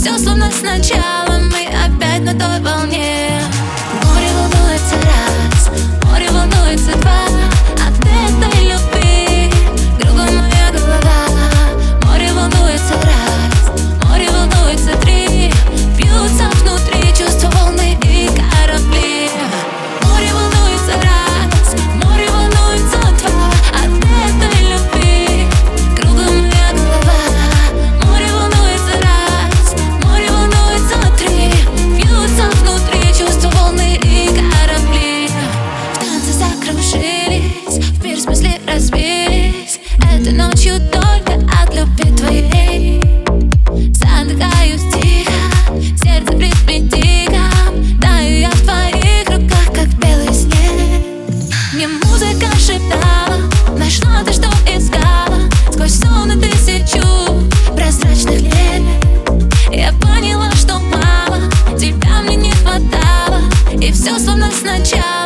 Все словно сначала, мы опять на той волне. Море волнуется раз, море волнуется два. От этой любви кругом моя голова. Море волнуется раз, море волнуется три. Бьются внутри чувства волны и корабли. Море волнуется раз, море волнуется два. От этой любви кругом моя голова. Море волнуется раз, море волнуется три. Бьются внутри чувства волны и корабли. В танце закружились, в мир с мысли разбились. Этой ночью только от любви твоей задыхаюсь тихо. Сердце в ритме диком, таю я в твоих руках, как белый снег. Мне музыка шептала, нашла ты, что искала. Сквозь сон и тысячу прозрачных лет я поняла, что мало, тебя мне не хватало. И все словно сначала.